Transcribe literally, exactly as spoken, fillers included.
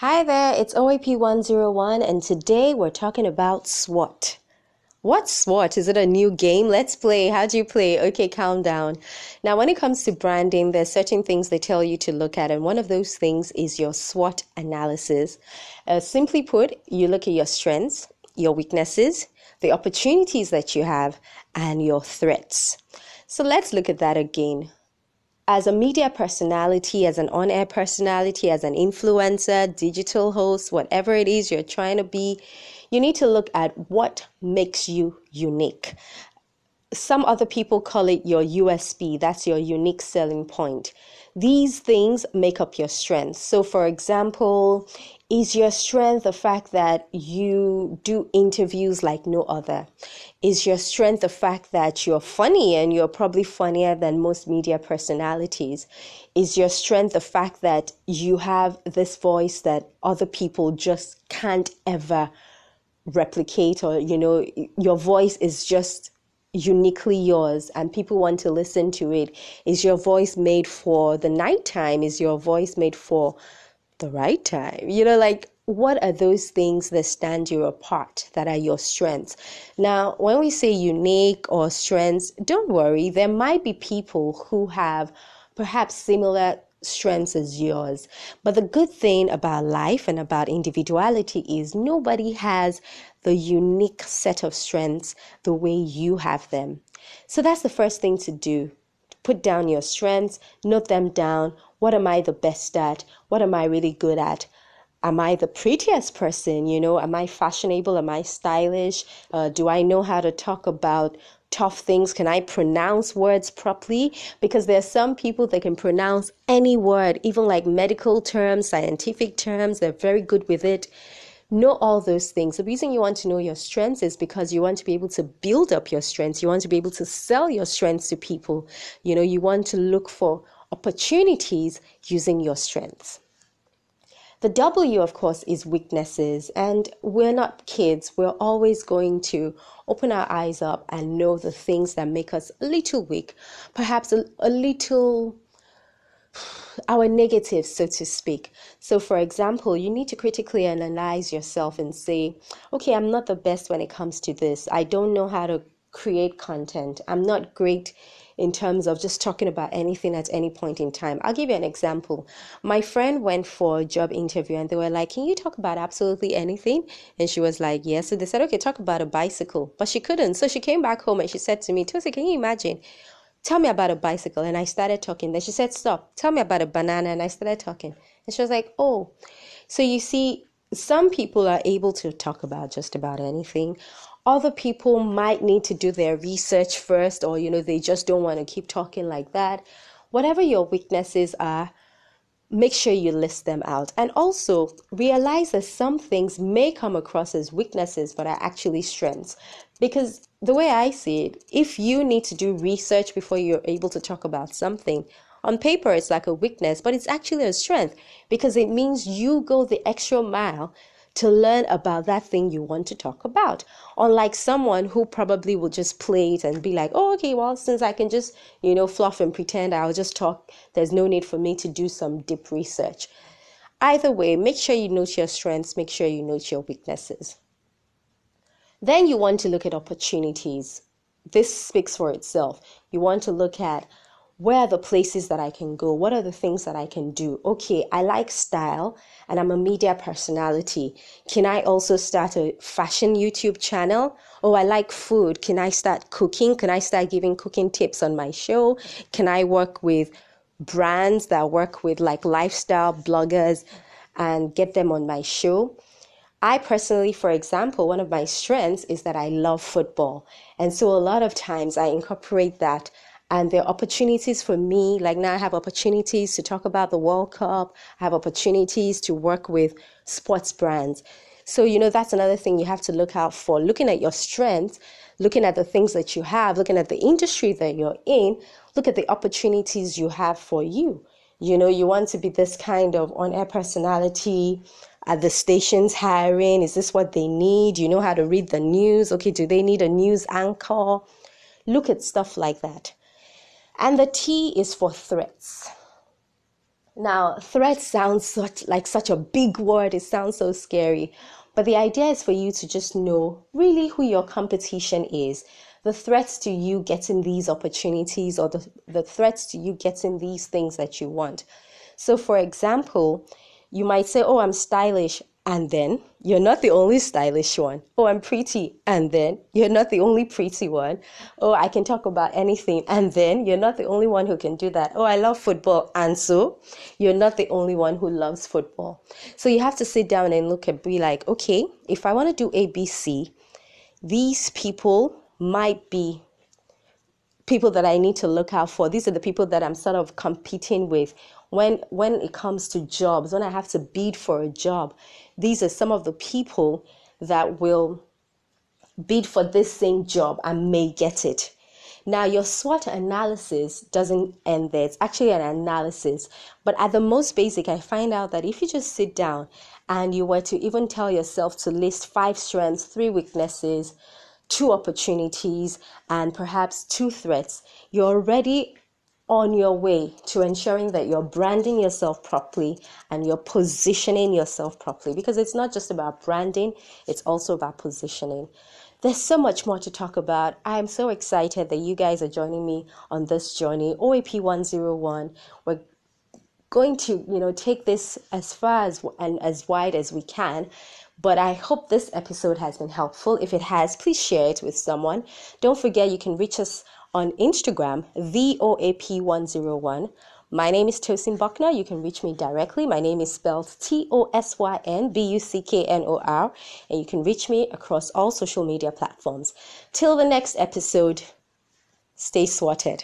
Hi there, it's O A P one oh one and today we're talking about SWOT. What's SWOT? Is it a new game? Let's play. How do you play? Okay, calm down. Now, when it comes to branding, there's certain things they tell you to look at, and one of those things is your SWOT analysis. Uh, simply put, you look at your strengths, your weaknesses, the opportunities that you have, and your threats. So let's look at that again. As a media personality, as an on-air personality, as an influencer, digital host, whatever it is you're trying to be, you need to look at what makes you unique. Some other people call it your U S P. That's your unique selling point. These things make up your strengths. So, for example, is your strength the fact that you do interviews like no other? Is your strength the fact that you're funny and you're probably funnier than most media personalities? Is your strength the fact that you have this voice that other people just can't ever replicate, or, you know, your voice is just uniquely yours and people want to listen to it? Is your voice made for the nighttime? Is your voice made for the right time? You know, like, what are those things that stand you apart, that are your strengths? Now, when we say unique or strengths, don't worry, there might be people who have perhaps similar strengths as yours. But the good thing about life and about individuality is nobody has the unique set of strengths the way you have them. So that's the first thing to do. Put down your strengths, note them down. What am I the best at? What am I really good at? Am I the prettiest person? You know, am I fashionable? Am I stylish? Uh, do I know how to talk about tough things? Can I pronounce words properly? Because there are some people that can pronounce any word, even like medical terms, scientific terms. They're very good with it. Know all those things. The reason you want to know your strengths is because you want to be able to build up your strengths. You want to be able to sell your strengths to people. You know, you want to look for opportunities using your strengths. The W, of course, is weaknesses, and we're not kids. We're always going to open our eyes up and know the things that make us a little weak, perhaps a, a little, our negatives, so to speak. So, for example, you need to critically analyze yourself and say, okay, I'm not the best when it comes to this. I don't know how to create content. I'm not great in terms of just talking about anything at any point in time. I'll give you an example. My friend went for a job interview and they were like, can you talk about absolutely anything? And she was like, yes. So they said, okay, talk about a bicycle. But she couldn't. So she came back home and she said to me, Tosyn, can you imagine? Tell me about a bicycle. And I started talking. Then she said, stop. Tell me about a banana. And I started talking. And she was like, oh. So you see, some people are able to talk about just about anything. Other people might need to do their research first, or, you know, they just don't want to keep talking like that. Whatever your weaknesses are, make sure you list them out. And also realize that some things may come across as weaknesses, but are actually strengths. Because the way I see it, if you need to do research before you're able to talk about something, on paper it's like a weakness, but it's actually a strength because it means you go the extra mile to learn about that thing you want to talk about. Unlike someone who probably will just play it and be like, oh, okay, well, since I can just, you know, fluff and pretend, I'll just talk. There's no need for me to do some deep research. Either way, make sure you note your strengths, make sure you note your weaknesses. Then you want to look at opportunities. This speaks for itself. You want to look at, where are the places that I can go? What are the things that I can do? Okay, I like style and I'm a media personality. Can I also start a fashion YouTube channel? Oh, I like food. Can I start cooking? Can I start giving cooking tips on my show? Can I work with brands that work with like lifestyle bloggers and get them on my show? I personally, for example, one of my strengths is that I love football. And so a lot of times I incorporate that. And there are opportunities for me, like now I have opportunities to talk about the World Cup, I have opportunities to work with sports brands. So, you know, that's another thing you have to look out for, looking at your strengths, looking at the things that you have, looking at the industry that you're in, look at the opportunities you have for you. You know, you want to be this kind of on-air personality. Are the stations hiring? Is this what they need? You know how to read the news. Okay, do they need a news anchor? Look at stuff like that. And the T is for threats. Now, threat sounds such like such a big word. It sounds so scary. But the idea is for you to just know really who your competition is. The threats to you getting these opportunities, or the, the threats to you getting these things that you want. So, for example, you might say, oh, I'm stylish. And then you're not the only stylish one. Oh, I'm pretty. And then you're not the only pretty one. Oh, I can talk about anything. And then you're not the only one who can do that. Oh, I love football. And so you're not the only one who loves football. So you have to sit down and look and be like, okay, if I want to do A B C, these people might be people that I need to look out for. These are the people that I'm sort of competing with. When when it comes to jobs, when I have to bid for a job, these are some of the people that will bid for this same job and may get it. Now, your SWOT analysis doesn't end there. It's actually an analysis. But at the most basic, I find out that if you just sit down and you were to even tell yourself to list five strengths, three weaknesses, two opportunities, and perhaps two threats, you're already on your way to ensuring that you're branding yourself properly and you're positioning yourself properly, because it's not just about branding, it's also about positioning. There's so much more to talk about. I'm so excited that you guys are joining me on this journey. O A P one oh one. We're going to, you know, take this as far as and as wide as we can. But I hope this episode has been helpful. If it has, please share it with someone. Don't forget, you can reach us on Instagram, the O A P one oh one. My name is Tosyn Bucknor. You can reach me directly. My name is spelled T O S Y N B U C K N O R. And you can reach me across all social media platforms. Till the next episode, stay swotted.